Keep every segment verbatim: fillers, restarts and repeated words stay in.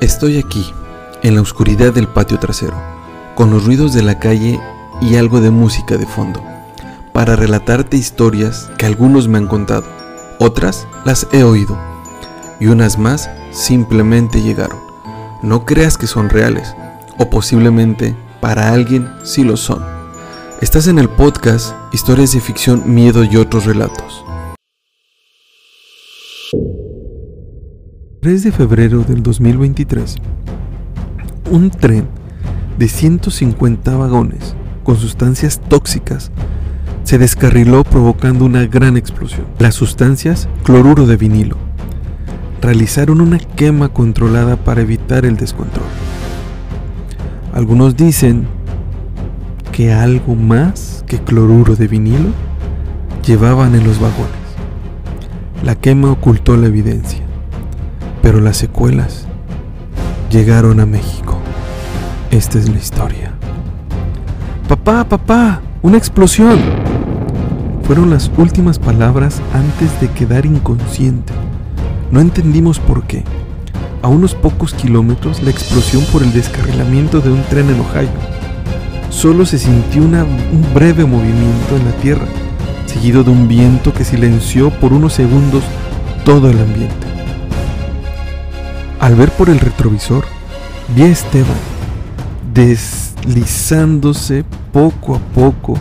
Estoy aquí, en la oscuridad del patio trasero, con los ruidos de la calle y algo de música de fondo, para relatarte historias que algunos me han contado, otras las he oído, y unas más simplemente llegaron. No creas que son reales, o posiblemente para alguien sí lo son. Estás en el podcast Historias de Ficción, Miedo y Otros Relatos. tres de febrero del dos mil veintitrés, un tren de ciento cincuenta vagones con sustancias tóxicas se descarriló, provocando una gran explosión. Las sustancias, cloruro de vinilo, realizaron una quema controlada para evitar el descontrol. Algunos dicen que algo más que cloruro de vinilo llevaban en los vagones. La quema ocultó la evidencia, pero las secuelas llegaron a México. Esta es la historia. ¡Papá, papá! ¡Una explosión! Fueron las últimas palabras antes de quedar inconsciente. No entendimos por qué. A unos pocos kilómetros, la explosión por el descarrilamiento de un tren en Ohio. Solo se sintió una, un breve movimiento en la tierra, seguido de un viento que silenció por unos segundos todo el ambiente. Al ver por el retrovisor, vi a Esteban deslizándose poco a poco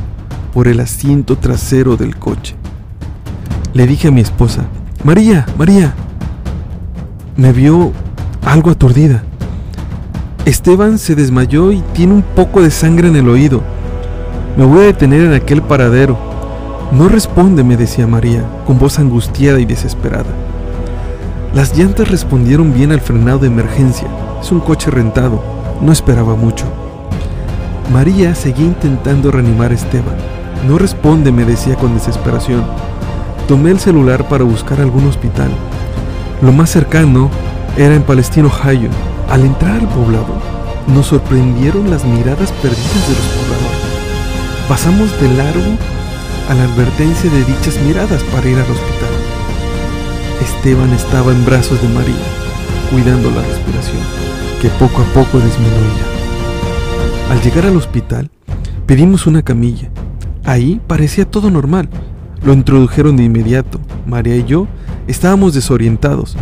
por el asiento trasero del coche. Le dije a mi esposa: María, María. Me vio algo aturdida. Esteban se desmayó y tiene un poco de sangre en el oído. Me voy a detener en aquel paradero. No responde, me decía María, con voz angustiada y desesperada. Las llantas respondieron bien al frenado de emergencia. Es un coche rentado, no esperaba mucho. María seguía intentando reanimar a Esteban. No responde, me decía con desesperación. Tomé el celular para buscar algún hospital. Lo más cercano era en Palestino, Ohio. Al entrar al poblado, nos sorprendieron las miradas perdidas de los pobladores. Pasamos de largo a la advertencia de dichas miradas para ir al hospital. Esteban estaba en brazos de María, cuidando la respiración, que poco a poco disminuía. Al llegar al hospital, pedimos una camilla. Ahí parecía todo normal. Lo introdujeron de inmediato. María y yo estábamos desorientados.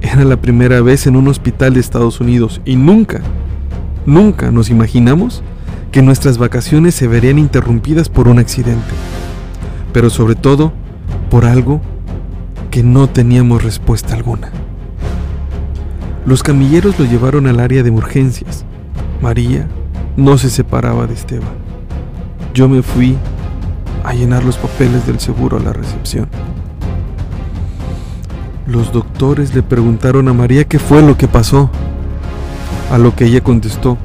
Era la primera vez en un hospital de Estados Unidos y nunca, nunca nos imaginamos que nuestras vacaciones se verían interrumpidas por un accidente, pero sobre todo por algo que no teníamos respuesta alguna. Los camilleros lo llevaron al área de urgencias. María no se separaba de Esteban. Yo me fui a llenar los papeles del seguro a la recepción. Los doctores le preguntaron a María qué fue lo que pasó, a lo que ella contestó: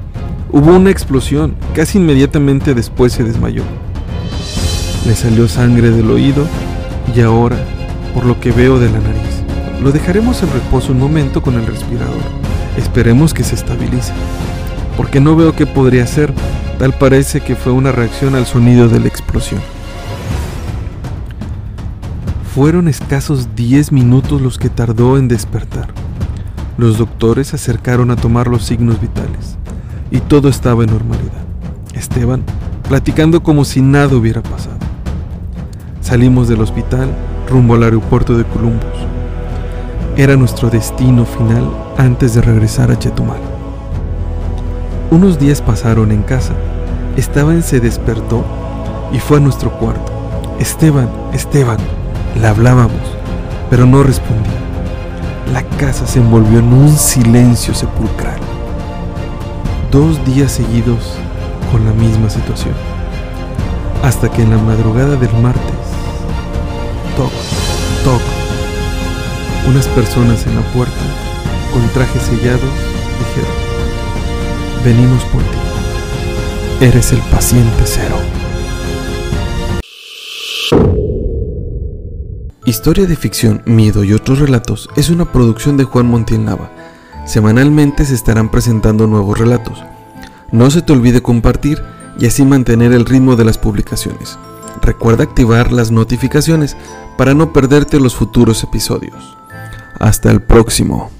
hubo una explosión, casi inmediatamente después se desmayó. Le salió sangre del oído y ahora, por lo que veo, de la nariz. Lo dejaremos en reposo un momento con el respirador. Esperemos que se estabilice, porque no veo qué podría ser. Tal parece que fue una reacción al sonido de la explosión. Fueron escasos diez minutos los que tardó en despertar. Los doctores se acercaron a tomar los signos vitales y todo estaba en normalidad. Esteban platicando como si nada hubiera pasado. Salimos del hospital rumbo al aeropuerto de Columbus. Era nuestro destino final antes de regresar a Chetumal. Unos días pasaron en casa. Esteban se despertó y fue a nuestro cuarto. Esteban, Esteban. La hablábamos, pero no respondía. La casa se envolvió en un silencio sepulcral. Dos días seguidos con la misma situación. Hasta que en la madrugada del martes, toc, toc, unas personas en la puerta con trajes sellados dijeron: venimos por ti, eres el paciente cero. Historia de Ficción, Miedo y Otros Relatos es una producción de Juan Montiel Nava. Semanalmente se estarán presentando nuevos relatos. No se te olvide compartir y así mantener el ritmo de las publicaciones. Recuerda activar las notificaciones para no perderte los futuros episodios. Hasta el próximo.